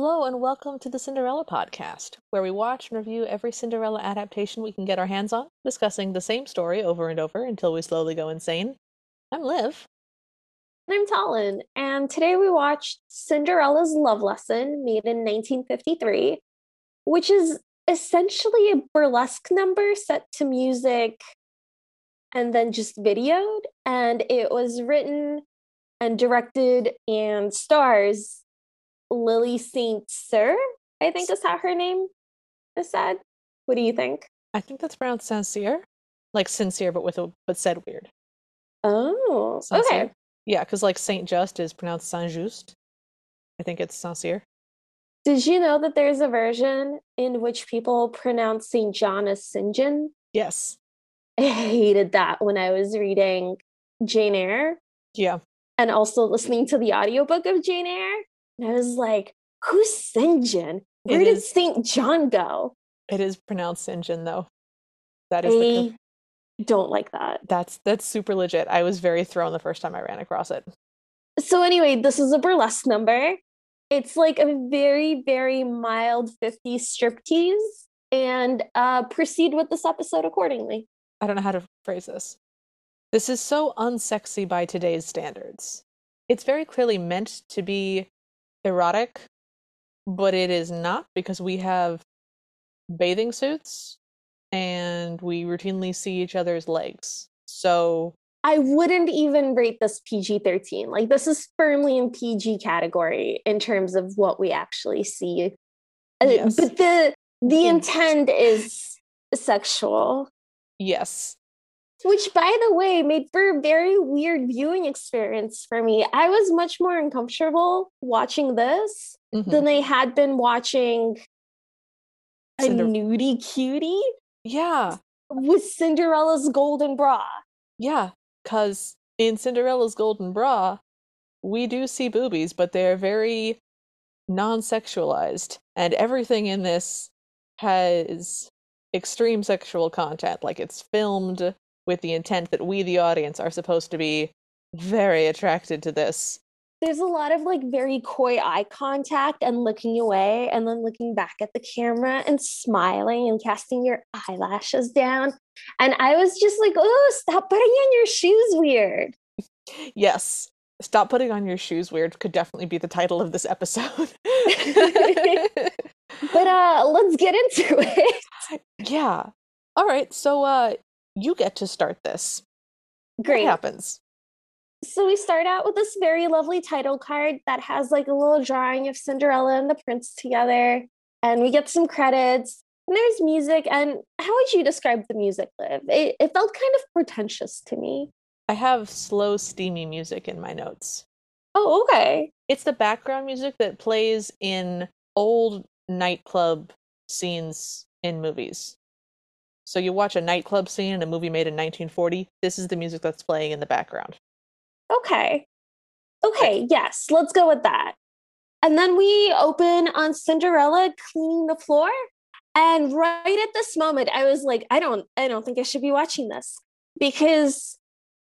Hello and welcome to the Cinderella Podcast, where we watch and review every Cinderella adaptation we can get our hands on, discussing the same story over and over until we slowly go insane. I'm Liv. And I'm Talin, and today we watched Cinderella's Love Lesson, made in 1953, which is essentially a burlesque number set to music and then just videoed, and it was written and directed and stars Lili St. Cyr, I think is how her name is said. What do you think? I think that's pronounced St. Cyr, like sincere, but said weird. Oh, St. Okay. Cyr. Yeah, because like Saint Just is pronounced Saint Just. I think it's St. Cyr. Did you know that there's a version in which people pronounce St. John as St. John? Yes. I hated that when I was reading Jane Eyre. Yeah. And also listening to the audiobook of Jane Eyre. And I was like, who's St. John? Where did St. John go? It is pronounced St. John, though. That is I don't like that. That's super legit. I was very thrown the first time I ran across it. So anyway, this is a burlesque number. It's like a very, very mild 50s striptease, and proceed with this episode accordingly. I don't know how to phrase this. This is so unsexy by today's standards. It's very clearly meant to be erotic, but it is not, because we have bathing suits and we routinely see each other's legs. So I wouldn't even rate this PG-13. Like, this is firmly in PG category in terms of what we actually see. Yes. But the intent is sexual. Yes. Which, by the way, made for a very weird viewing experience for me. I was much more uncomfortable watching this than I had been watching a nudie cutie. Yeah. With Cinderella's Golden Bra. Yeah. Because in Cinderella's Golden Bra, we do see boobies, but they're very non-sexualized. And everything in this has extreme sexual content. Like, it's filmed with the intent that we, the audience, are supposed to be very attracted to this. There's a lot of, like, very coy eye contact and looking away and then looking back at the camera and smiling and casting your eyelashes down. And I was just like, oh, stop putting on your shoes weird. Yes. Stop putting on your shoes weird could definitely be the title of this episode. But let's get into it. Yeah. All right. So you get to start this. Great. What happens? So we start out with this very lovely title card that has like a little drawing of Cinderella and the prince together. And we get some credits. And there's music. And how would you describe the music, Liv? It felt kind of pretentious to me. I have slow, steamy music in my notes. Oh, okay. It's the background music that plays in old nightclub scenes in movies. So you watch a nightclub scene in a movie made in 1940. This is the music that's playing in the background. Okay, yes, let's go with that. And then we open on Cinderella cleaning the floor. And right at this moment, I was like, I don't think I should be watching this, because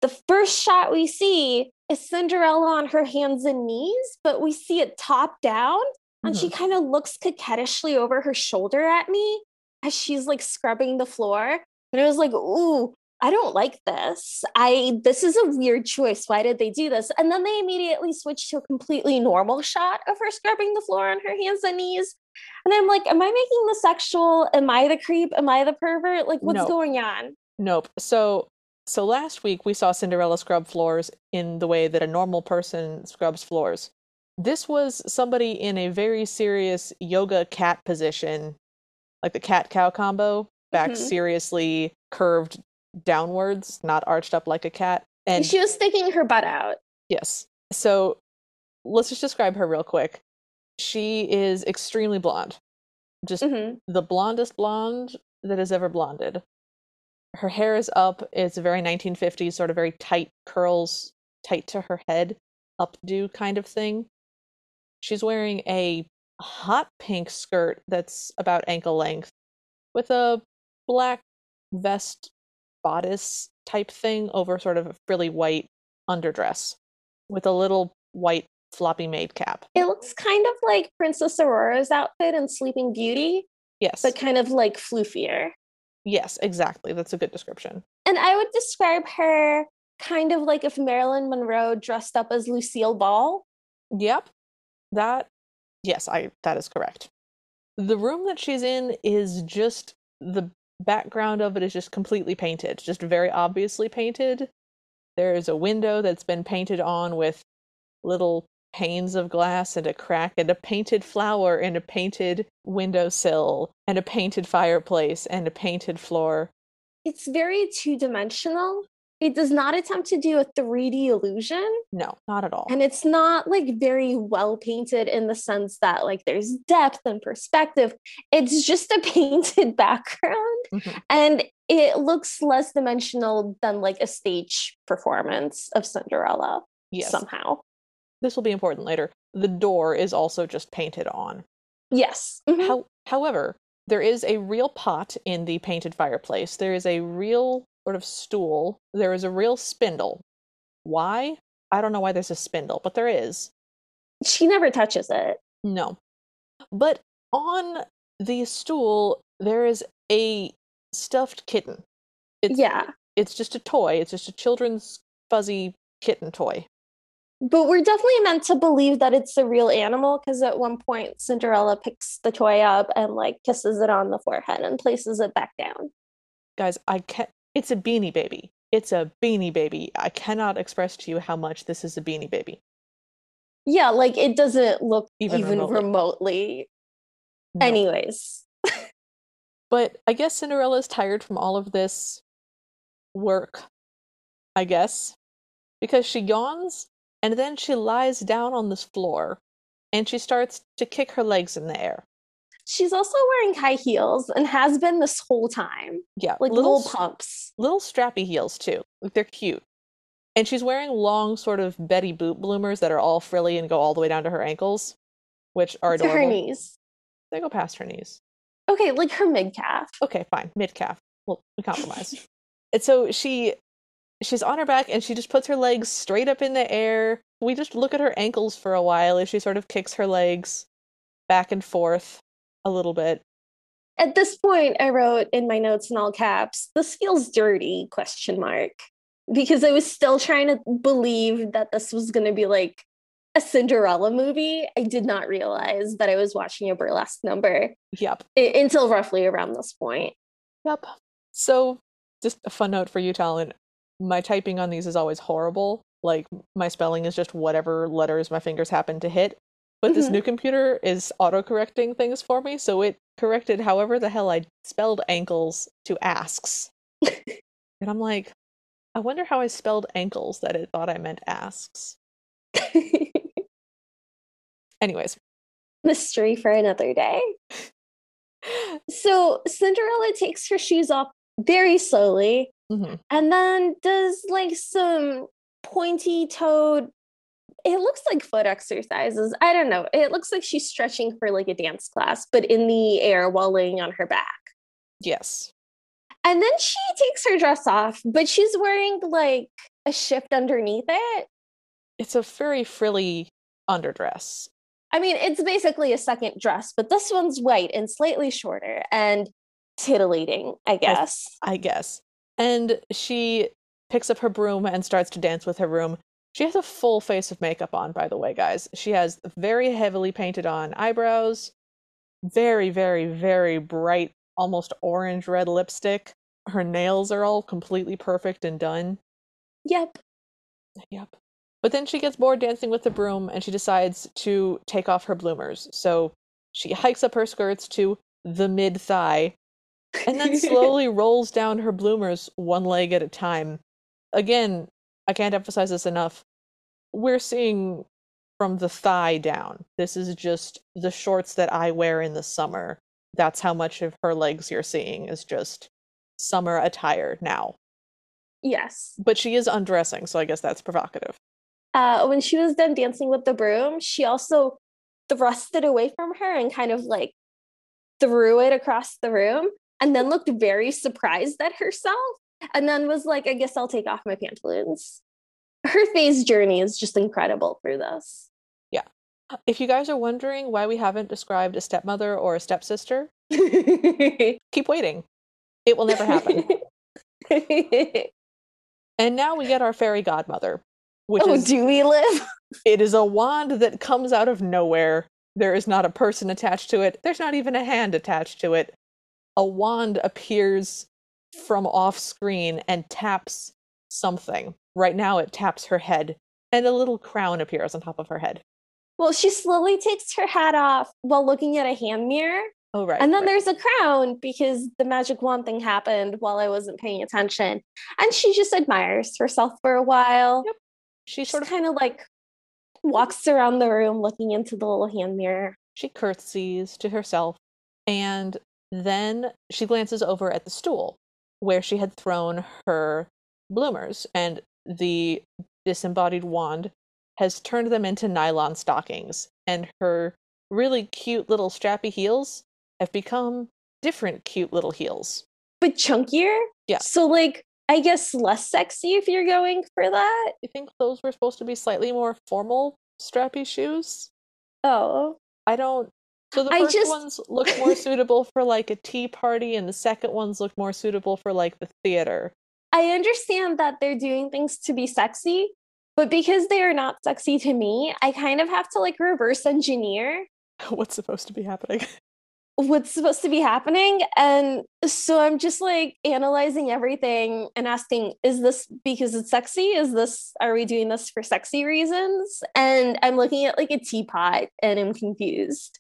the first shot we see is Cinderella on her hands and knees, but we see it top down, and she kind of looks coquettishly over her shoulder at me as she's like scrubbing the floor. And I was like, ooh, I don't like this. This is a weird choice. Why did they do this? And then they immediately switch to a completely normal shot of her scrubbing the floor on her hands and knees. And I'm like, am I making this sexual? Am I the creep? Am I the pervert? Like, what's going on? Nope. So last week we saw Cinderella scrub floors in the way that a normal person scrubs floors. This was somebody in a very serious yoga cat position, like the cat-cow combo, back seriously curved downwards, not arched up like a cat, and she was sticking her butt out. Yes. So let's just describe her real quick. She is extremely blonde, just the blondest blonde that has ever blonded. Her hair is up. It's a very 1950s sort of very tight curls, tight to her head, updo kind of thing. She's wearing a hot pink skirt that's about ankle length with a black vest bodice type thing over sort of a frilly white underdress with a little white floppy maid cap. It looks kind of like Princess Aurora's outfit in Sleeping Beauty. Yes. But kind of like floofier. Yes, exactly. That's a good description. And I would describe her kind of like if Marilyn Monroe dressed up as Lucille Ball. Yep. That is correct. The room that she's in is just the background of it is just completely painted, just very obviously painted. There is a window that's been painted on with little panes of glass and a crack and a painted flower and a painted windowsill and a painted fireplace and a painted floor. It's very two-dimensional. It does not attempt to do a 3D illusion. No, not at all. And it's not like very well painted in the sense that like there's depth and perspective. It's just a painted background. Mm-hmm. And it looks less dimensional than like a stage performance of Cinderella. Yes. Somehow. This will be important later. The door is also just painted on. Yes. Mm-hmm. However, there is a real pot in the painted fireplace. There is a real sort of stool. There is a real spindle. Why? I don't know why there's a spindle, but there is. She never touches it. No. But on the stool, there is a stuffed kitten. It's just a toy. It's just a children's fuzzy kitten toy. But we're definitely meant to believe that it's a real animal because at one point Cinderella picks the toy up and like kisses it on the forehead and places it back down. Guys, it's a beanie baby. It's a beanie baby. I cannot express to you how much this is a beanie baby. Yeah, like it doesn't look even remotely. No. Anyways. But I guess Cinderella's tired from all of this work, I guess, because she yawns and then she lies down on this floor and she starts to kick her legs in the air. She's also wearing high heels and has been this whole time. Yeah. Like little pumps. Little strappy heels, too. Like, they're cute. And she's wearing long sort of Betty Boop bloomers that are all frilly and go all the way down to her ankles, which are adorable. To her knees. They go past her knees. Okay, like her mid-calf. Okay, fine. Mid-calf. Well, we compromise. And so she's on her back and she just puts her legs straight up in the air. We just look at her ankles for a while as she sort of kicks her legs back and forth. A little bit. At this point, I wrote in my notes in all caps, this feels dirty, ? Because I was still trying to believe that this was going to be like a Cinderella movie. I did not realize that I was watching a burlesque number. Yep. Until roughly around this point. Yep. So just a fun note for you, Talin. My typing on these is always horrible. Like my spelling is just whatever letters my fingers happen to hit. But this new computer is auto-correcting things for me, so it corrected however the hell I spelled ankles to asks. And I'm like, I wonder how I spelled ankles that it thought I meant asks. Anyways. Mystery for another day. So Cinderella takes her shoes off very slowly, and then does like some pointy-toed, it looks like foot exercises. I don't know. It looks like she's stretching for like a dance class, but in the air while laying on her back. Yes. And then she takes her dress off, but she's wearing like a shift underneath it. It's a very frilly underdress. I mean, it's basically a second dress, but this one's white and slightly shorter and titillating, I guess. I guess. And she picks up her broom and starts to dance with her broom. She has a full face of makeup on, by the way, guys. She has very heavily painted on eyebrows, very, very, very bright, almost orange red lipstick. Her nails are all completely perfect and done. Yep. But then she gets bored dancing with the broom and she decides to take off her bloomers. So she hikes up her skirts to the mid-thigh and then slowly rolls down her bloomers one leg at a time. Again, I can't emphasize this enough. We're seeing from the thigh down. This is just the shorts that I wear in the summer. That's how much of her legs you're seeing is just summer attire now. Yes. But she is undressing, so I guess that's provocative. When she was done dancing with the broom, she also thrust it away from her and kind of like threw it across the room and then looked very surprised at herself. And then was like, I guess I'll take off my pantaloons. Her phase journey is just incredible through this. If you guys are wondering why we haven't described a stepmother or a stepsister, keep waiting. It will never happen. And now we get our fairy godmother. Which oh, is, do we live? It is a wand that comes out of nowhere. There is not a person attached to it. There's not even a hand attached to it. A wand appears from off screen and taps something. Right now it taps her head, and a little crown appears on top of her head. Well, she slowly takes her hat off while looking at a hand mirror. Oh, right. And then there's a crown because the magic wand thing happened while I wasn't paying attention. And she just admires herself for a while. Yep. She sort of kind of like walks around the room looking into the little hand mirror. She curtsies to herself. And then she glances over at the stool where she had thrown her bloomers. And the disembodied wand has turned them into nylon stockings. And her really cute little strappy heels have become different cute little heels. But chunkier? Yeah. So like, I guess less sexy if you're going for that. I think those were supposed to be slightly more formal strappy shoes. Oh. I don't... So the first ones look more suitable for like a tea party, and the second ones look more suitable for like the theater. I understand that they're doing things to be sexy, but because they are not sexy to me, I kind of have to like reverse engineer what's supposed to be happening. And so I'm just like analyzing everything and asking, is this because it's sexy? Are we doing this for sexy reasons? And I'm looking at like a teapot and I'm confused.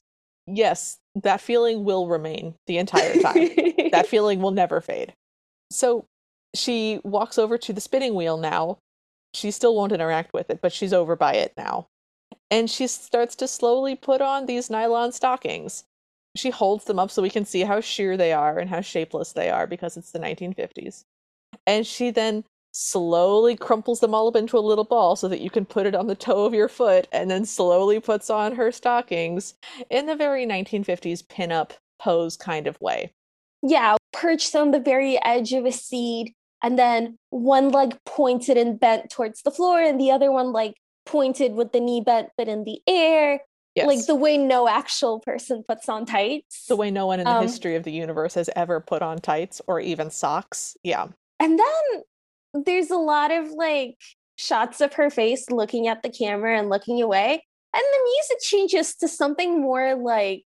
Yes, that feeling will remain the entire time. That feeling will never fade. So she walks over to the spinning wheel now. She still won't interact with it, but she's over by it now. And she starts to slowly put on these nylon stockings. She holds them up so we can see how sheer they are and how shapeless they are because it's the 1950s. And she then slowly crumples them all up into a little ball so that you can put it on the toe of your foot, and then slowly puts on her stockings in the very 1950s pinup pose kind of way. Yeah, perched on the very edge of a seat, and then one leg pointed and bent towards the floor, and the other one like pointed with the knee bent but in the air. Yes. Like the way no actual person puts on tights. The way no one in the history of the universe has ever put on tights or even socks. Yeah. And then there's a lot of like shots of her face looking at the camera and looking away. And the music changes to something more like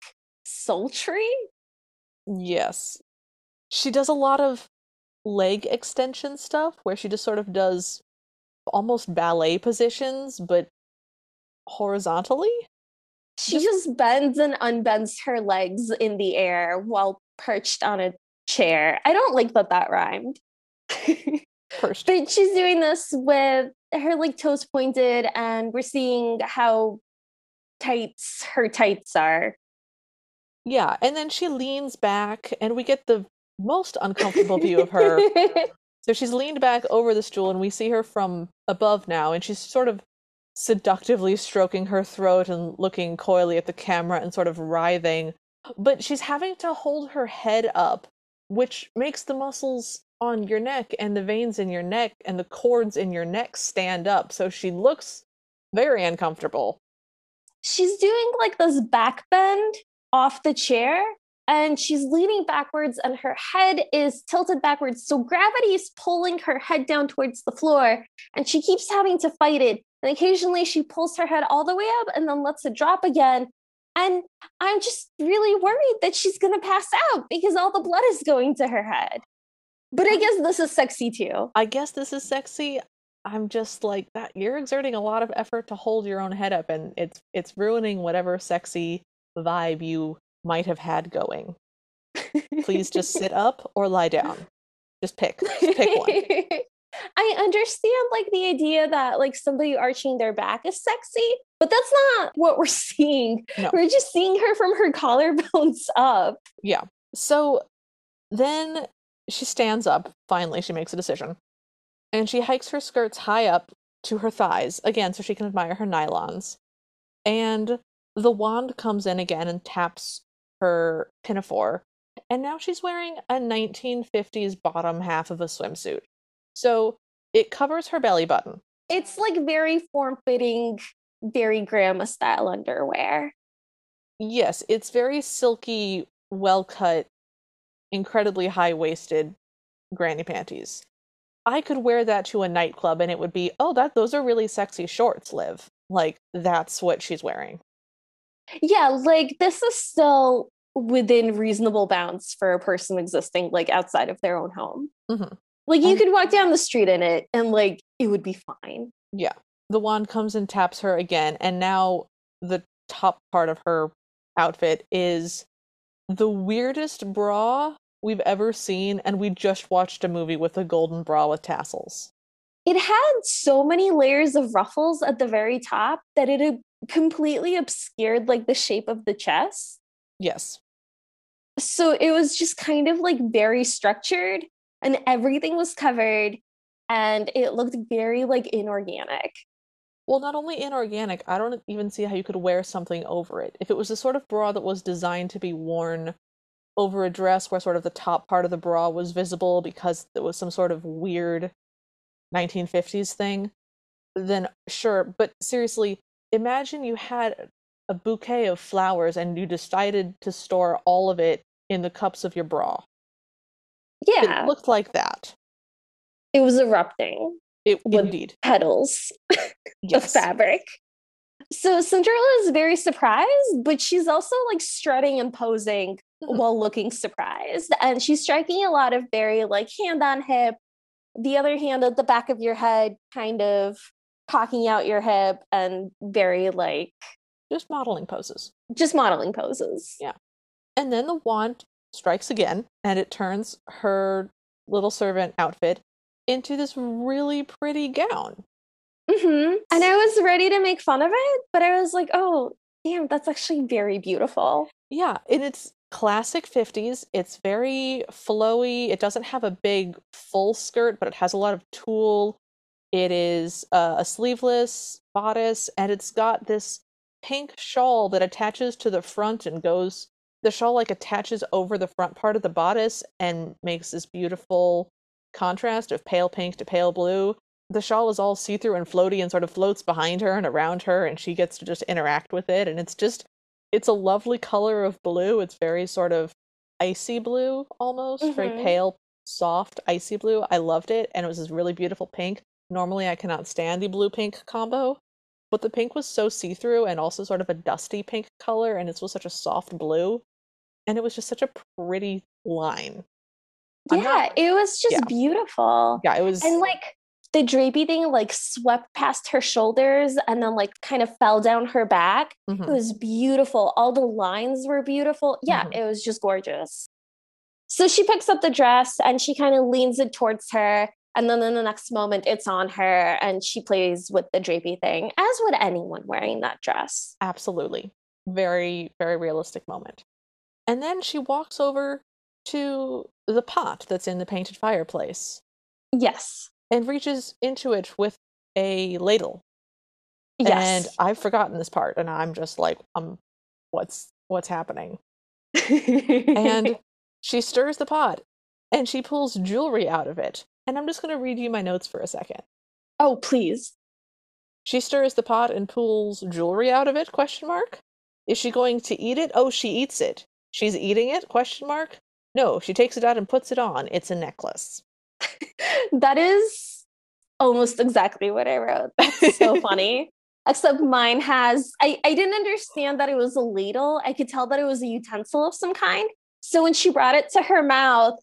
sultry. Yes. She does a lot of leg extension stuff where she just sort of does almost ballet positions, but horizontally. She just bends and unbends her legs in the air while perched on a chair. I don't like that rhymed. Perched. But she's doing this with her like toes pointed, and we're seeing how her tights are. Yeah, and then she leans back and we get the most uncomfortable view of her. So she's leaned back over the stool and we see her from above now, and she's sort of seductively stroking her throat and looking coyly at the camera and sort of writhing, but she's having to hold her head up, which makes the muscles on your neck and the veins in your neck and the cords in your neck stand up, so she looks very uncomfortable. She's doing like this back bend off the chair, and she's leaning backwards and her head is tilted backwards, so gravity is pulling her head down towards the floor, and she keeps having to fight it. And occasionally she pulls her head all the way up and then lets it drop again. And I'm just really worried that she's going to pass out because all the blood is going to her head. But I guess this is sexy too. I guess this is sexy. I'm just like, that you're exerting a lot of effort to hold your own head up, and it's ruining whatever sexy vibe you might have had going. Please just sit up or lie down. Just pick one. I understand like the idea that like somebody arching their back is sexy, but that's not what we're seeing. No. We're just seeing her from her collarbones up. Yeah. So then she stands up. Finally, she makes a decision, and she hikes her skirts high up to her thighs again so she can admire her nylons. And the wand comes in again and taps her pinafore. And now she's wearing a 1950s bottom half of a swimsuit. So it covers her belly button. It's like very form-fitting very grandma style underwear. Yes, it's very silky, well-cut, incredibly high-waisted granny panties. I could wear that to a nightclub and it would be, oh, those are really sexy shorts, Liv. Like, that's what she's wearing. Yeah, like, this is still within reasonable bounds for a person existing, like, outside of their own home. Mm-hmm. Like, you could walk down the street in it and, like, it would be fine. Yeah. The wand comes and taps her again, and now the top part of her outfit is the weirdest bra we've ever seen, and we just watched a movie with a golden bra with tassels. It had so many layers of ruffles at the very top that it completely obscured, like, the shape of the chest. Yes. So it was just kind of, like, very structured, and everything was covered, and it looked very, like, inorganic. Well, not only inorganic, I don't even see how you could wear something over it. If it was the sort of bra that was designed to be worn over a dress where sort of the top part of the bra was visible because it was some sort of weird 1950s thing, then sure. But seriously, imagine you had a bouquet of flowers and you decided to store all of it in the cups of your bra. Yeah. It looked like that. It was erupting. Indeed. Petals yes. of fabric. So Cinderella is very surprised, but she's also, like, strutting and posing mm-hmm. while looking surprised. And she's striking a lot of very, like, hand on hip, the other hand at the back of your head, kind of cocking out your hip, and very, like... Just modeling poses. Yeah. And then the wand strikes again, and it turns her little servant outfit into this really pretty gown. Mm-hmm. And I was ready to make fun of it, but I was like, oh, damn, that's actually very beautiful. Yeah, and it's classic 50s. It's very flowy. It doesn't have a big full skirt, but it has a lot of tulle. It is a sleeveless bodice, and it's got this pink shawl that attaches to the front and goes... The shawl, like, attaches over the front part of the bodice and makes this beautiful contrast of pale pink to pale blue. The shawl is all see-through and floaty and sort of floats behind her and around her, and she gets to just interact with it, and it's a lovely color of blue. It's very sort of icy blue almost, mm-hmm. very pale, soft, icy blue. I loved it, and it was this really beautiful pink. Normally I cannot stand the blue-pink combo, but the pink was so see-through and also sort of a dusty pink color, and it was such a soft blue, and it was just such a pretty line. It was just beautiful. Yeah, it was. And, like, the drapey thing, like, swept past her shoulders and then, like, kind of fell down her back. Mm-hmm. It was beautiful. All the lines were beautiful. Yeah, mm-hmm. It was just gorgeous. So she picks up the dress and she kind of leans it towards her. And then in the next moment, it's on her and she plays with the drapey thing, as would anyone wearing that dress. Absolutely. Very, very realistic moment. And then she walks over to the pot that's in the painted fireplace. Yes. And reaches into it with a ladle. Yes. And I've forgotten this part, and I'm just like, what's happening? And she stirs the pot, and she pulls jewelry out of it. And I'm just going to read you my notes for a second. Oh, please. She stirs the pot and pulls jewelry out of it, ? Is she going to eat it? Oh, she eats it. She's eating it, ? No, she takes it out and puts it on. It's a necklace. That is almost exactly what I wrote. That's so funny. Except mine has... I didn't understand that it was a ladle. I could tell that it was a utensil of some kind. So when she brought it to her mouth,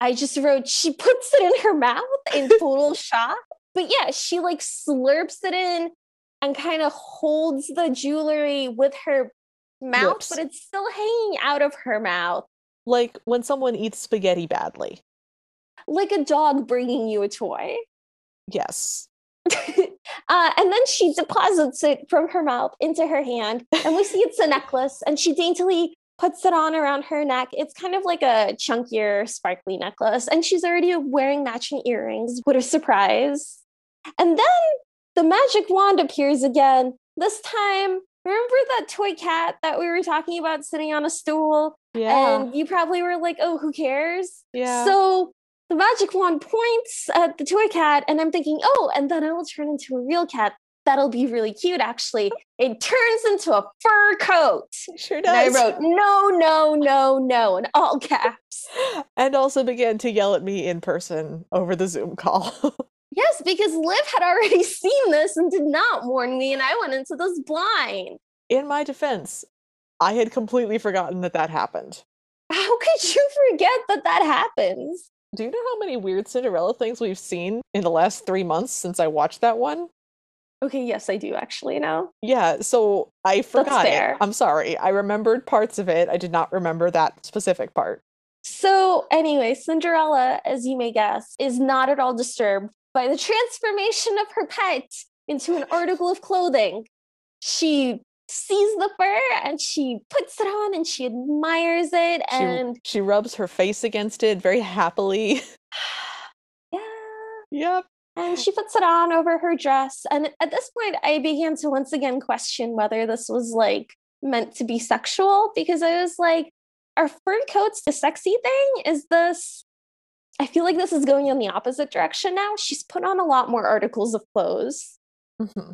I just wrote, she puts it in her mouth in total shock. But yeah, she, like, slurps it in and kind of holds the jewelry with her mouth, but it's still hanging out of her mouth. Like when someone eats spaghetti badly. Like a dog bringing you a toy. Yes. And then she deposits it from her mouth into her hand. And we see it's a necklace. And she daintily puts it on around her neck. It's kind of like a chunkier, sparkly necklace. And she's already wearing matching earrings. What a surprise. And then the magic wand appears again. This time, remember that toy cat that we were talking about sitting on a stool? Yeah. And you probably were like, oh, who cares? Yeah. So the magic wand points at the toy cat, and I'm thinking, oh, and then it will turn into a real cat. that'll be really cute, actually. It turns into a fur coat. Sure does. And I wrote, no, in all caps. And also began to yell at me in person over the Zoom call. Yes, because Liv had already seen this and did not warn me, and I went into this blind. In my defense, I had completely forgotten that happened. How could you forget that happens? Do you know how many weird Cinderella things we've seen in the last 3 months since I watched that one? Okay, yes, I do actually now. Yeah, so I forgot it. I'm sorry. I remembered parts of it. I did not remember that specific part. So anyway, Cinderella, as you may guess, is not at all disturbed by the transformation of her pet into an article of clothing. She sees the fur and she puts it on and she admires it, and she rubs her face against it very happily. Yeah. Yep. And she puts it on over her dress. And at this point, I began to once again question whether this was like meant to be sexual, because I was like, are fur coats the sexy thing? Is this... I feel like this is going in the opposite direction now. She's put on a lot more articles of clothes. Mm-hmm.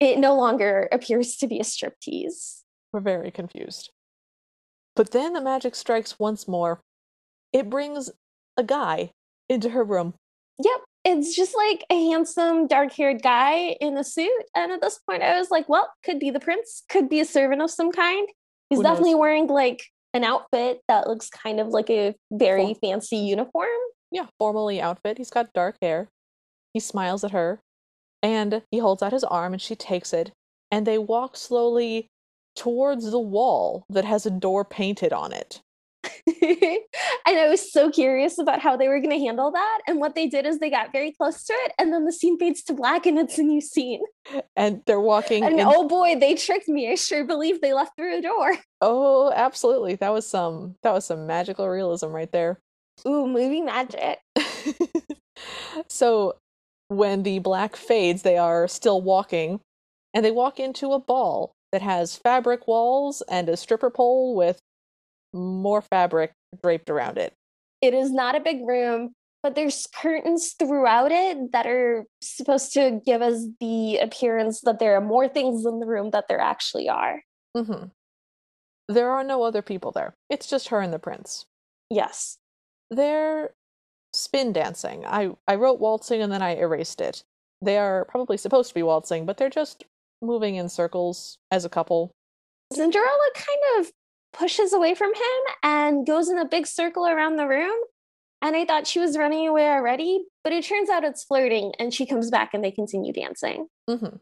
It no longer appears to be a striptease. We're very confused. But then the magic strikes once more. It brings a guy into her room. Yep. It's just like a handsome, dark-haired guy in a suit. And at this point, I was like, well, could be the prince, could be a servant of some kind. He's definitely wearing like an outfit that looks kind of like a very fancy uniform. Yeah, formally outfit. He's got dark hair. He smiles at her. And he holds out his arm and she takes it, and they walk slowly towards the wall that has a door painted on it. And I was so curious about how they were going to handle that. And what they did is they got very close to it, and then the scene fades to black and it's a new scene. And they're walking. And oh boy, they tricked me. I sure believe they left through a door. Oh, absolutely. That was some magical realism right there. Ooh, movie magic. So when the black fades, they are still walking, and they walk into a ball that has fabric walls and a stripper pole with more fabric draped around it. It is not a big room, but there's curtains throughout it that are supposed to give us the appearance that there are more things in the room that there actually are. Mm-hmm. There are no other people there. It's just her and the prince. Yes. They're spin dancing. I wrote waltzing and then I erased it. They are probably supposed to be waltzing, but they're just moving in circles as a couple. Cinderella kind of pushes away from him and goes in a big circle around the room, and I thought she was running away already, but it turns out it's flirting, and she comes back and they continue dancing. Mm-hmm.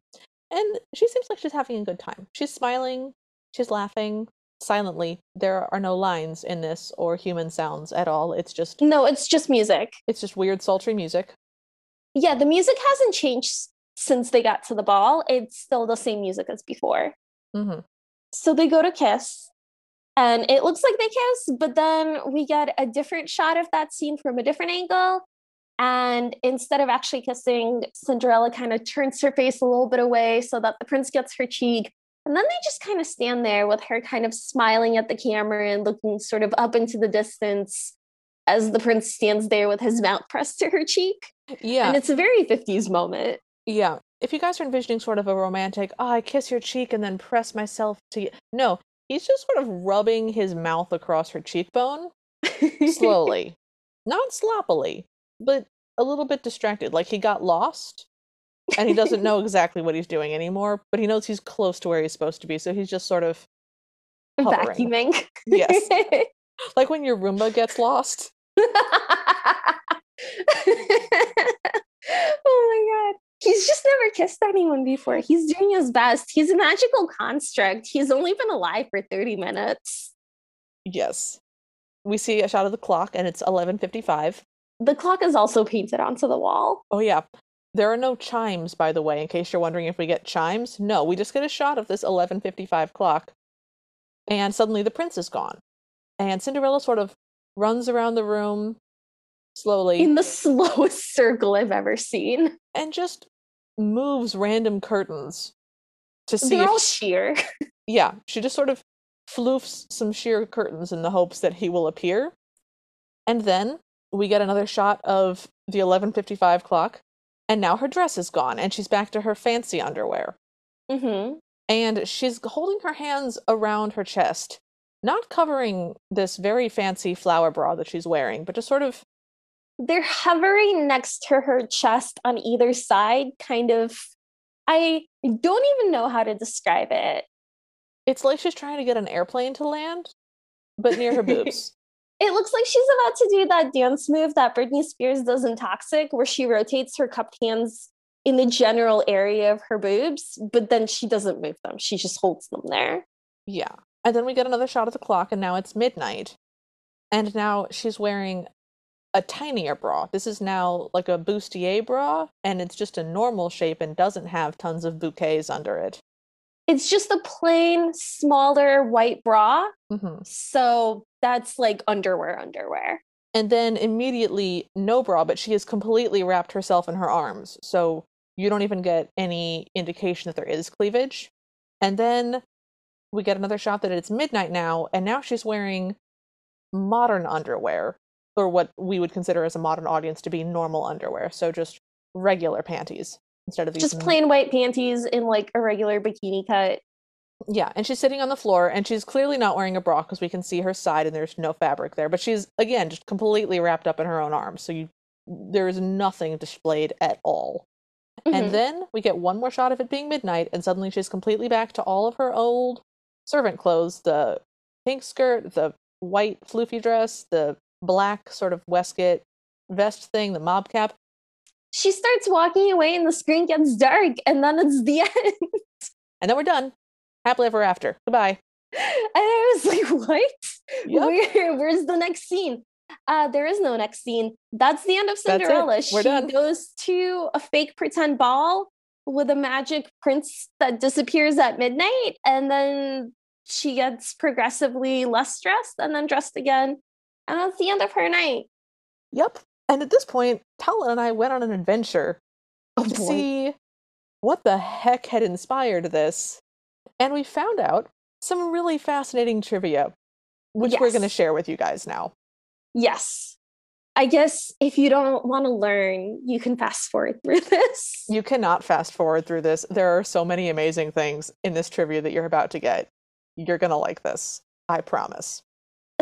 And she seems like she's having a good time. She's smiling, she's laughing. Silently. There are no lines in this or human sounds at all. It's just music. It's just weird sultry music. Yeah, the music hasn't changed since they got to the ball. It's still the same music as before. Mm-hmm. So they go to kiss, and it looks like they kiss, but then we get a different shot of that scene from a different angle, and instead of actually kissing, Cinderella kind of turns her face a little bit away so that the prince gets her cheek. And then they just kind of stand there with her kind of smiling at the camera and looking sort of up into the distance as the prince stands there with his mouth pressed to her cheek. Yeah. And it's a very 50s moment. Yeah. If you guys are envisioning sort of a romantic, I kiss your cheek and then press myself to... No, he's just sort of rubbing his mouth across her cheekbone slowly. Not sloppily, but a little bit distracted. Like he got lost. And he doesn't know exactly what he's doing anymore, but he knows he's close to where he's supposed to be, so he's just sort of hovering. Vacuuming. Yes. Like when your Roomba gets lost. Oh my god. He's just never kissed anyone before. He's doing his best. He's a magical construct. He's only been alive for 30 minutes. Yes. We see a shot of the clock, and it's 11:55. The clock is also painted onto the wall. Oh, yeah. There are no chimes, by the way, in case you're wondering if we get chimes. No, we just get a shot of this 11:55 clock, and suddenly the prince is gone. And Cinderella sort of runs around the room slowly. In the slowest circle I've ever seen. And just moves random curtains to see. They're all sheer. Yeah, she just sort of floofs some sheer curtains in the hopes that he will appear. And then we get another shot of the 11:55 clock. And now her dress is gone, and she's back to her fancy underwear. Mm-hmm. And she's holding her hands around her chest, not covering this very fancy flower bra that she's wearing, but just sort of... They're hovering next to her chest on either side, kind of... I don't even know how to describe it. It's like she's trying to get an airplane to land, but near her boobs. It looks like she's about to do that dance move that Britney Spears does in Toxic, where she rotates her cupped hands in the general area of her boobs, but then she doesn't move them. She just holds them there. Yeah. And then we get another shot of the clock, and now it's midnight. And now she's wearing a tinier bra. This is now like a bustier bra, and it's just a normal shape and doesn't have tons of bouquets under it. It's just a plain, smaller white bra. Mm-hmm. So that's like underwear. And then immediately, no bra, but she has completely wrapped herself in her arms. So you don't even get any indication that there is cleavage. And then we get another shot that it's midnight now, and now she's wearing modern underwear, or what we would consider as a modern audience to be normal underwear. So just regular panties. Instead of these just plain white panties in like a regular bikini cut. Yeah, and she's sitting on the floor, and she's clearly not wearing a bra because we can see her side and there's no fabric there. But she's, again, just completely wrapped up in her own arms. So there is nothing displayed at all. Mm-hmm. And then we get one more shot of it being midnight, and suddenly she's completely back to all of her old servant clothes. The pink skirt, the white floofy dress, the black sort of waistcoat vest thing, the mob cap. She starts walking away, and the screen gets dark, and then it's the end. And then we're done. Happily ever after. Goodbye. And I was like, what? Yep. Where's the next scene? There is no next scene. That's the end of Cinderella. She done. Goes to a fake pretend ball with a magic prince that disappears at midnight, and then she gets progressively less dressed and then dressed again. And that's the end of her night. Yep. And at this point, Talin and I went on an adventure to see what the heck had inspired this. And we found out some really fascinating trivia, which we're going to share with you guys now. Yes. I guess if you don't want to learn, you can fast forward through this. You cannot fast forward through this. There are so many amazing things in this trivia that you're about to get. You're going to like this. I promise.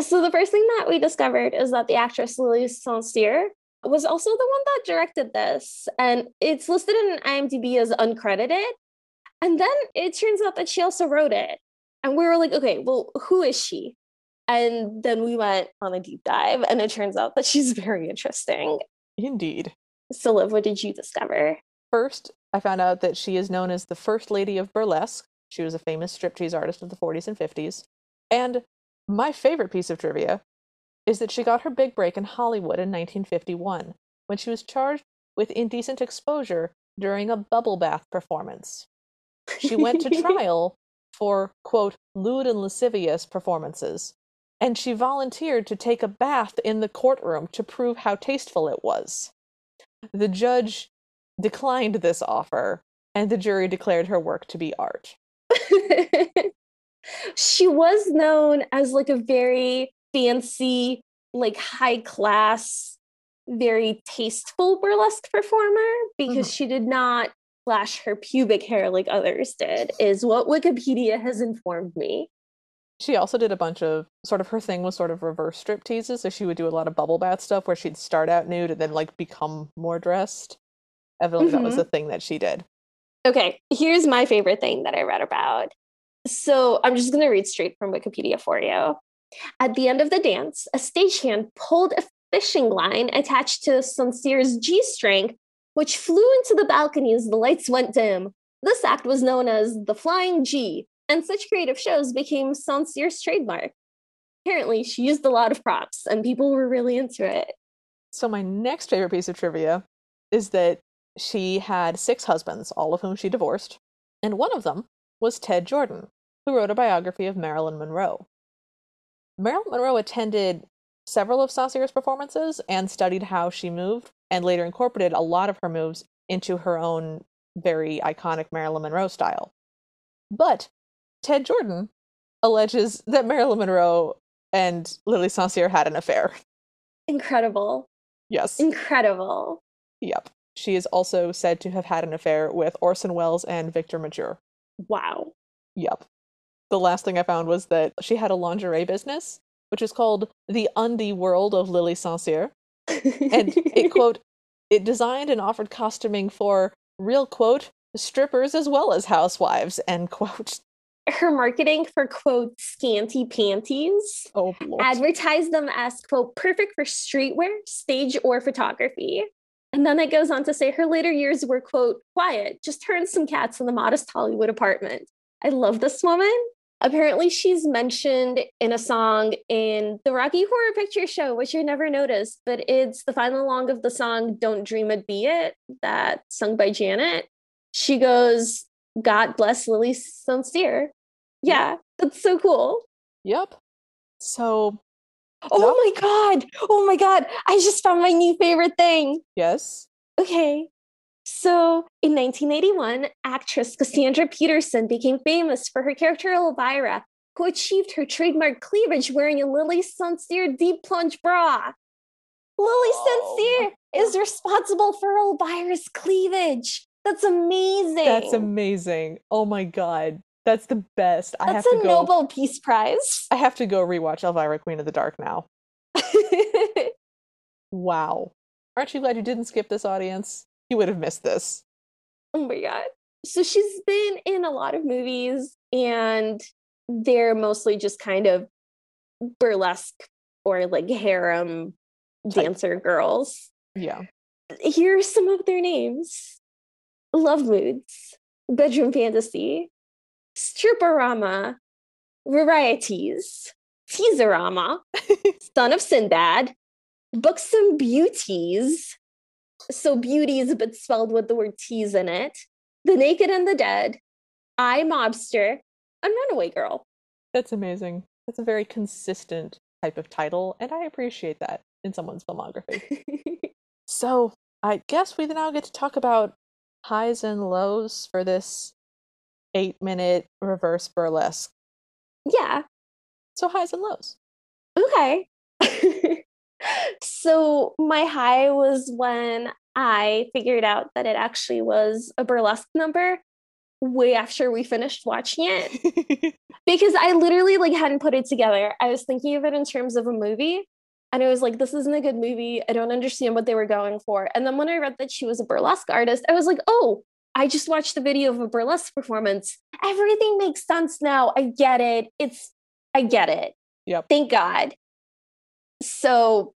So the first thing that we discovered is that the actress Lili St. Cyr was also the one that directed this. And it's listed in IMDb as uncredited. And then it turns out that she also wrote it. And we were like, okay, well, who is she? And then we went on a deep dive, and it turns out that she's very interesting. Indeed. So Liv, what did you discover? First, I found out that she is known as the First Lady of Burlesque. She was a famous striptease artist of the 40s and 50s. And my favorite piece of trivia is that she got her big break in Hollywood in 1951 when she was charged with indecent exposure during a bubble bath performance. She went to trial for, quote, lewd and lascivious performances, and she volunteered to take a bath in the courtroom to prove how tasteful it was. The judge declined this offer, and the jury declared her work to be art. She was known as like a very fancy, like high class, very tasteful burlesque performer because she did not flash her pubic hair like others did, is what Wikipedia has informed me. She also did a bunch of her thing was reverse stripteases. So she would do a lot of bubble bath stuff where she'd start out nude and then like become more dressed. Evidently, that was the thing that she did. Okay, here's my favorite thing that I read about. So I'm just going to read straight from Wikipedia for you. At the end of the dance, a stagehand pulled a fishing line attached to St. Cyr's G-string, which flew into the balcony as the lights went dim. This act was known as the Flying G, and such creative shows became St. Cyr's trademark. Apparently, she used a lot of props, and people were really into it. So my next favorite piece of trivia is that she had 6 husbands, all of whom she divorced, and one of them was Ted Jordan, who wrote a biography of Marilyn Monroe. Marilyn Monroe attended several of St. Cyr's performances and studied how she moved, and later incorporated a lot of her moves into her own very iconic Marilyn Monroe style. But Ted Jordan alleges that Marilyn Monroe and Lili St. Cyr had an affair. Incredible. Yes. Incredible. Yep. She is also said to have had an affair with Orson Welles and Victor Mature. Wow. Yep. The last thing I found was that she had a lingerie business, which is called The Undie World of Lili St. Cyr. And it, quote, it designed and offered costuming for, real quote, strippers as well as housewives, end quote. Her marketing for, quote, scanty panties advertised them as, quote, perfect for streetwear, stage, or photography. And then it goes on to say her later years were, quote, quiet, just her and some cats in the modest Hollywood apartment. I love this woman. Apparently, she's mentioned in a song in the Rocky Horror Picture Show, which I never noticed, but it's the final song of the song Don't Dream It, Be It, that sung by Janet. She goes, God bless Lili St. Cyr. Yeah, that's so cool. Yep. So. Oh my God. Oh my God. I just found my new favorite thing. Yes. Okay. So in 1981, actress Cassandra Peterson became famous for her character Elvira, who achieved her trademark cleavage wearing a Lili St. Cyr deep plunge bra. Lili St. Cyr is responsible for Elvira's cleavage. That's amazing. That's amazing. Oh my God. That's the best. That's I have to go. That's a Nobel Peace Prize. I have to go rewatch Elvira, Queen of the Dark now. Wow. Aren't you glad you didn't skip this, audience? You would have missed this. Oh my God. So she's been in a lot of movies, and they're mostly just kind of burlesque or like harem dancer girls. Yeah. Here are some of their names. Love Moods, Bedroom Fantasy, Stripperama, Varieties, Teaserama, Son of Sinbad, Buxom Beauties, so beauties but spelled with the word tease in it, The Naked and the Dead, I Mobster, and Runaway Girl. That's amazing. That's a very consistent type of title, and I appreciate that in someone's filmography. So I guess we now get to talk about highs and lows for this 8-minute reverse burlesque. Yeah. So highs and lows. Okay. So my high was when I figured out that it actually was a burlesque number way after we finished watching it. Because I literally like hadn't put it together. I was thinking of it in terms of a movie. And I was like, this isn't a good movie. I don't understand what they were going for. And then when I read that she was a burlesque artist, I was like, oh, I just watched the video of a burlesque performance. Everything makes sense now. I get it. I get it. Yep. Thank God. So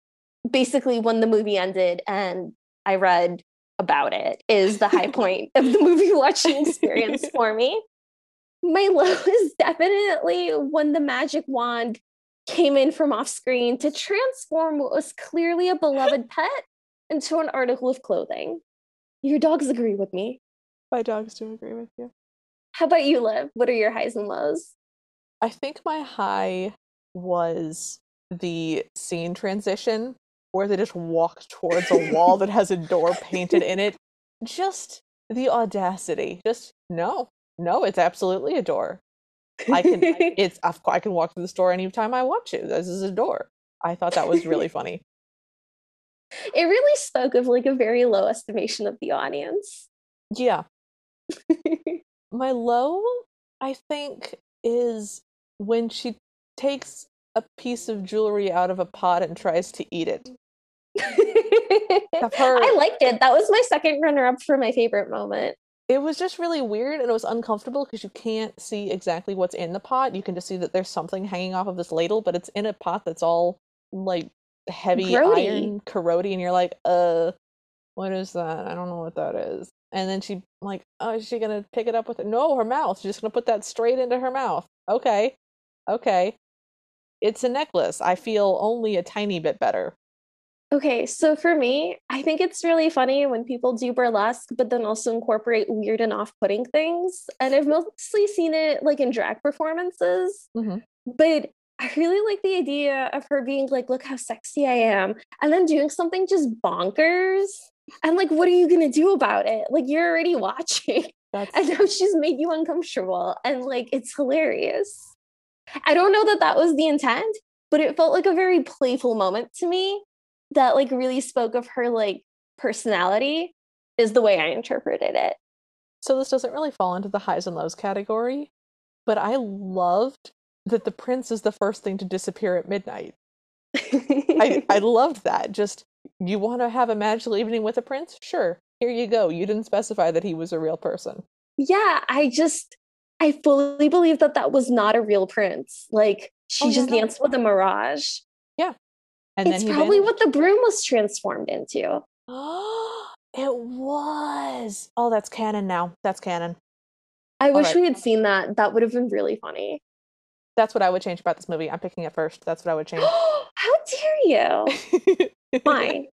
basically when the movie ended and I read about it is the high point of the movie watching experience for me. My low is definitely when the magic wand came in from off screen to transform what was clearly a beloved pet into an article of clothing. Your dogs agree with me. My dogs do agree with you. How about you, Liv? What are your highs and lows? I think my high was the scene transition where they just walk towards a wall that has a door painted in it. Just the audacity. Just, no, it's absolutely a door. I can walk to the store anytime I want to. This is a door. I thought that was really funny. It really spoke of like a very low estimation of the audience. Yeah. My low, I think, is when she takes a piece of jewelry out of a pot and tries to eat it. I liked it. That was my second runner-up for my favorite moment. It was just really weird, and it was uncomfortable because you can't see exactly what's in the pot. You can just see that there's something hanging off of this ladle, but it's in a pot that's all like heavy iron corroding, and you're like, what is that? I don't know what that is. And then she like, oh, is she gonna pick it up with it? No, her mouth. She's just gonna put that straight into her mouth. Okay. It's a necklace. I feel only a tiny bit better. Okay, so for me, I think it's really funny when people do burlesque, but then also incorporate weird and off-putting things. And I've mostly seen it like in drag performances, but I really like the idea of her being like, look how sexy I am, and then doing something just bonkers. And like, what are you going to do about it? Like, you're already watching. And now she's made you uncomfortable. And like, it's hilarious. I don't know that that was the intent, but it felt like a very playful moment to me. That like really spoke of her like personality is the way I interpreted it. So this doesn't really fall into the highs and lows category, but I loved that the prince is the first thing to disappear at midnight. I loved that. Just, you want to have a magical evening with a prince? Sure. Here you go. You didn't specify that he was a real person. Yeah, I fully believe that that was not a real prince. Like, she danced with a mirage. Yeah. And it's then probably what the broom was transformed into. It was. Oh, that's canon now. That's canon. I wish we had seen that. That would have been really funny. That's what I would change about this movie. I'm picking it first. That's what I would change. How dare you? Fine.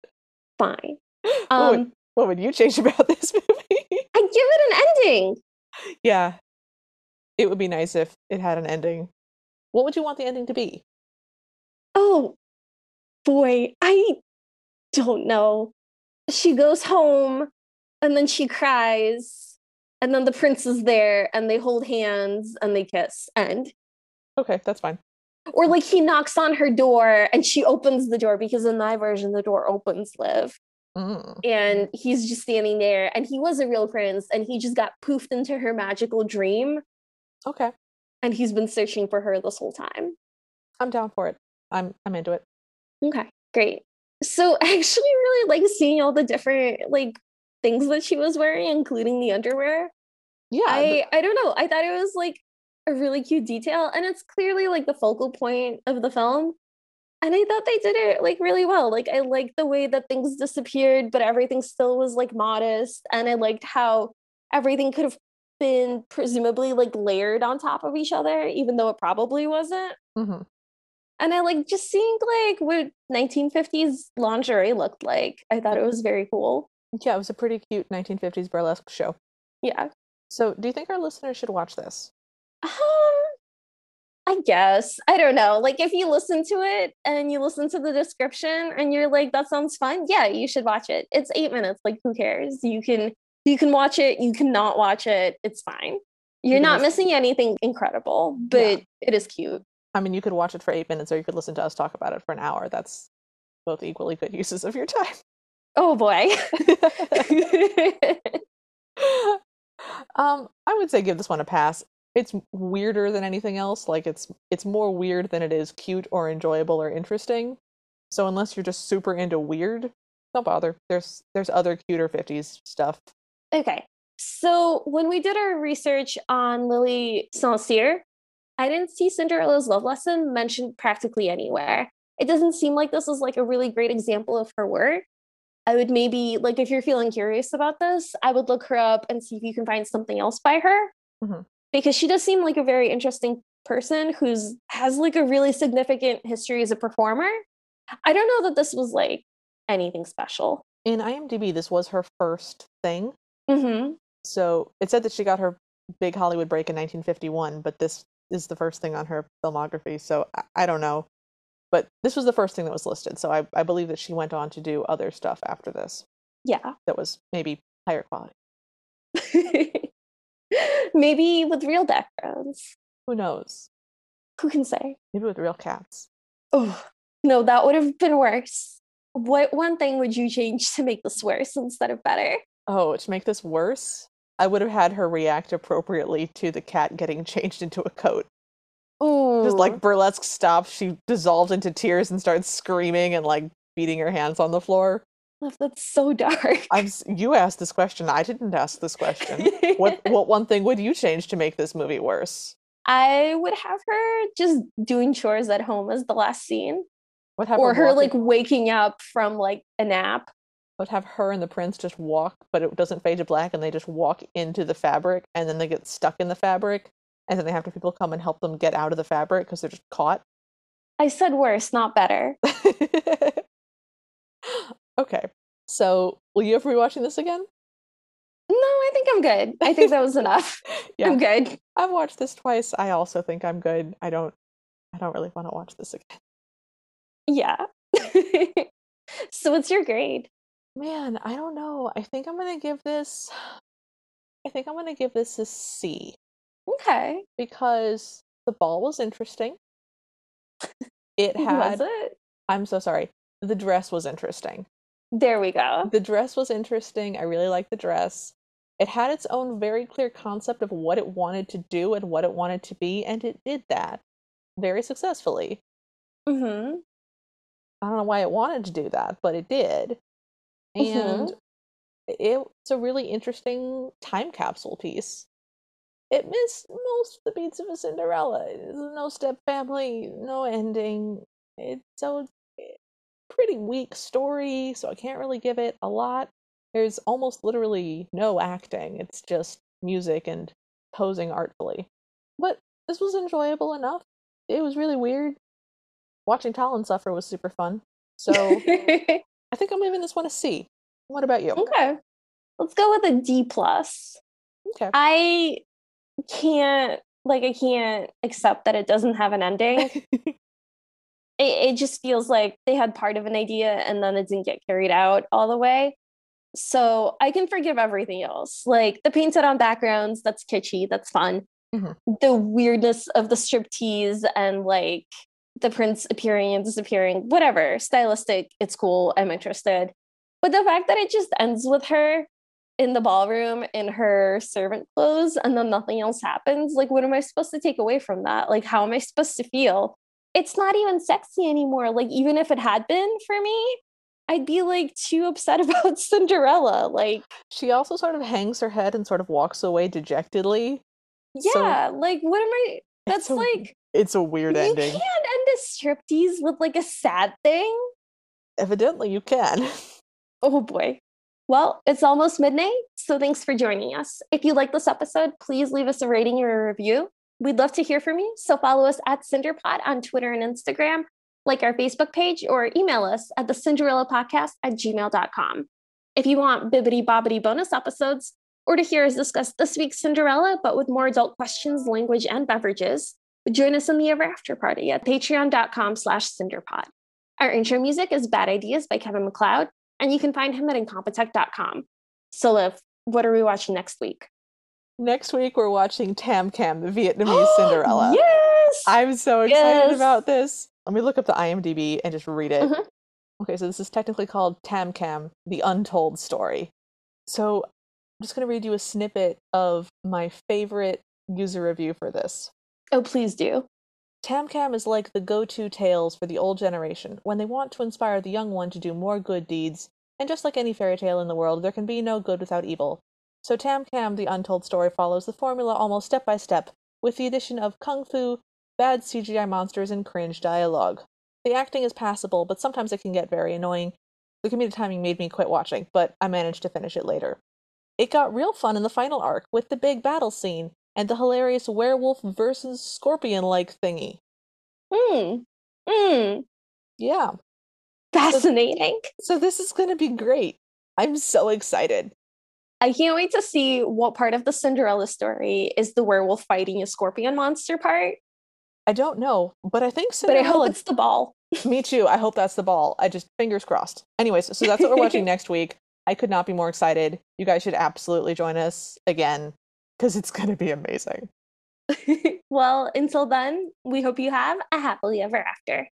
What would you change about this movie? I'd give it an ending. Yeah. It would be nice if it had an ending. What would you want the ending to be? Oh, boy. I don't know. She goes home, and then she cries, and then the prince is there, and they hold hands, and they kiss. End. Okay, that's fine. Or, like, he knocks on her door, and she opens the door, because in my version, the door opens, Liv. Mm. And he's just standing there, and he was a real prince, and he just got poofed into her magical dream. Okay. And he's been searching for her this whole time. I'm down for it. I'm into it. Okay, great. So I actually really like seeing all the different, like, things that she was wearing, including the underwear. Yeah. I don't know. I thought it was, like, a really cute detail. And it's clearly, like, the focal point of the film. And I thought they did it, like, really well. Like, I liked the way that things disappeared, but everything still was, like, modest. And I liked how everything could have been presumably, like, layered on top of each other, even though it probably wasn't. Mm-hmm. And I like just seeing like what 1950s lingerie looked like. I thought it was very cool. Yeah, it was a pretty cute 1950s burlesque show. Yeah. So do you think our listeners should watch this? I guess. I don't know. Like, if you listen to it and you listen to the description and you're like, that sounds fun. Yeah, you should watch it. It's 8 minutes. Like, who cares? You can watch it. You cannot watch it. It's fine. You're not missing anything incredible, but it is cute. I mean, you could watch it for 8 minutes, or you could listen to us talk about it for an hour. That's both equally good uses of your time. Oh, boy. I would say give this one a pass. It's weirder than anything else. Like, it's more weird than it is cute or enjoyable or interesting. So unless you're just super into weird, don't bother. There's other cuter 50s stuff. Okay. So when we did our research on Lili St. Cyr, I didn't see Cinderella's Love Lesson mentioned practically anywhere. It doesn't seem like this is like a really great example of her work. I would maybe, like, if you're feeling curious about this, I would look her up and see if you can find something else by her. Mm-hmm. Because she does seem like a very interesting person who's has like a really significant history as a performer. I don't know that this was like anything special. In IMDb, this was her first thing. Mm-hmm. So it said that she got her big Hollywood break in 1951, but this is the first thing on her filmography, so I don't know, but this was the first thing that was listed, so I believe that she went on to do other stuff after this. Yeah, that was maybe higher quality. Maybe with real backgrounds, who knows, who can say. Maybe with real cats. Oh no, that would have been worse. What one thing would you change to make this worse instead of better? Oh, to make this worse, I would have had her react appropriately to the cat getting changed into a coat. Ooh. Just like burlesque stops, she dissolved into tears and starts screaming and like beating her hands on the floor. That's so dark. You asked this question. I didn't ask this question. What one thing would you change to make this movie worse? I would have her just doing chores at home as the last scene. Or her like waking up from like a nap. Would have her and the prince just walk, but it doesn't fade to black, and they just walk into the fabric, and then they get stuck in the fabric, and then they have to people come and help them get out of the fabric because they're just caught. I said worse, not better. Okay. So will you ever be watching this again? No, I think I'm good. I think that was enough. Yeah. I'm good. I've watched this twice. I also think I'm good. I don't really want to watch this again. Yeah. So what's your grade? Man, I don't know. I think I'm going to give this a C. Okay. Because the ball was interesting. It had Was it? I'm so sorry. The dress was interesting. There we go. The dress was interesting. I really liked the dress. It had its own very clear concept of what it wanted to do and what it wanted to be, and it did that very successfully. Mm-hmm. I don't know why it wanted to do that, but it did. And it's a really interesting time capsule piece. It missed most of the beats of a Cinderella. It's no step family, no ending. It's a pretty weak story, so I can't really give it a lot. There's almost literally no acting. It's just music and posing artfully. But this was enjoyable enough. It was really weird. Watching Talin suffer was super fun. So I think I'm giving this one a C. What about you? Okay. Let's go with a D+. Okay. I can't accept that it doesn't have an ending. It just feels like they had part of an idea and then it didn't get carried out all the way. So I can forgive everything else. Like the painted on backgrounds, that's kitschy, that's fun. Mm-hmm. The weirdness of the striptease and like the prince appearing and disappearing, whatever, stylistic, it's cool, I'm interested. But the fact that it just ends with her in the ballroom in her servant clothes and then nothing else happens, like what am I supposed to take away from that? Like how am I supposed to feel? It's not even sexy anymore. Like even if it had been for me, I'd be like too upset about Cinderella. Like she also sort of hangs her head and sort of walks away dejectedly. Yeah, so, like what am I? That's it's a weird ending. You can't end a striptease with like a sad thing. Evidently, you can. Oh boy. Well, it's almost midnight, so thanks for joining us. If you like this episode, please leave us a rating or a review. We'd love to hear from you, so follow us at CinderPod on Twitter and Instagram, like our Facebook page, or email us at thecinderellapodcast@gmail.com. If you want bibbidi-bobbidi bonus episodes, or to hear us discuss this week's Cinderella, but with more adult questions, language, and beverages, join us in the Ever After Party at patreon.com/cinderpod. Our intro music is Bad Ideas by Kevin MacLeod, and you can find him at incompetech.com. So Liv, what are we watching next week? Next week, we're watching Tam Cam, the Vietnamese Cinderella. Yes! I'm so excited about this. Let me look up the IMDb and just read it. Mm-hmm. Okay, so this is technically called Tam Cam, the Untold Story. So I'm just going to read you a snippet of my favorite user review for this. Oh, please do. Tam Cam is like the go-to tales for the old generation when they want to inspire the young one to do more good deeds. And just like any fairy tale in the world, there can be no good without evil. So Tam Cam, the Untold Story, follows the formula almost step by step, with the addition of kung fu, bad CGI monsters, and cringe dialogue. The acting is passable, but sometimes it can get very annoying. The comedic timing made me quit watching, but I managed to finish it later. It got real fun in the final arc, with the big battle scene, and the hilarious werewolf versus scorpion-like thingy. Yeah. Fascinating. So this is going to be great. I'm so excited. I can't wait to see what part of the Cinderella story is the werewolf fighting a scorpion monster part. I don't know, but I think Cinderella... But I hope it's the ball. Me too. I hope that's the ball. I just... Fingers crossed. Anyways, so that's what we're watching next week. I could not be more excited. You guys should absolutely join us again, because it's going to be amazing. Well, until then, we hope you have a happily ever after.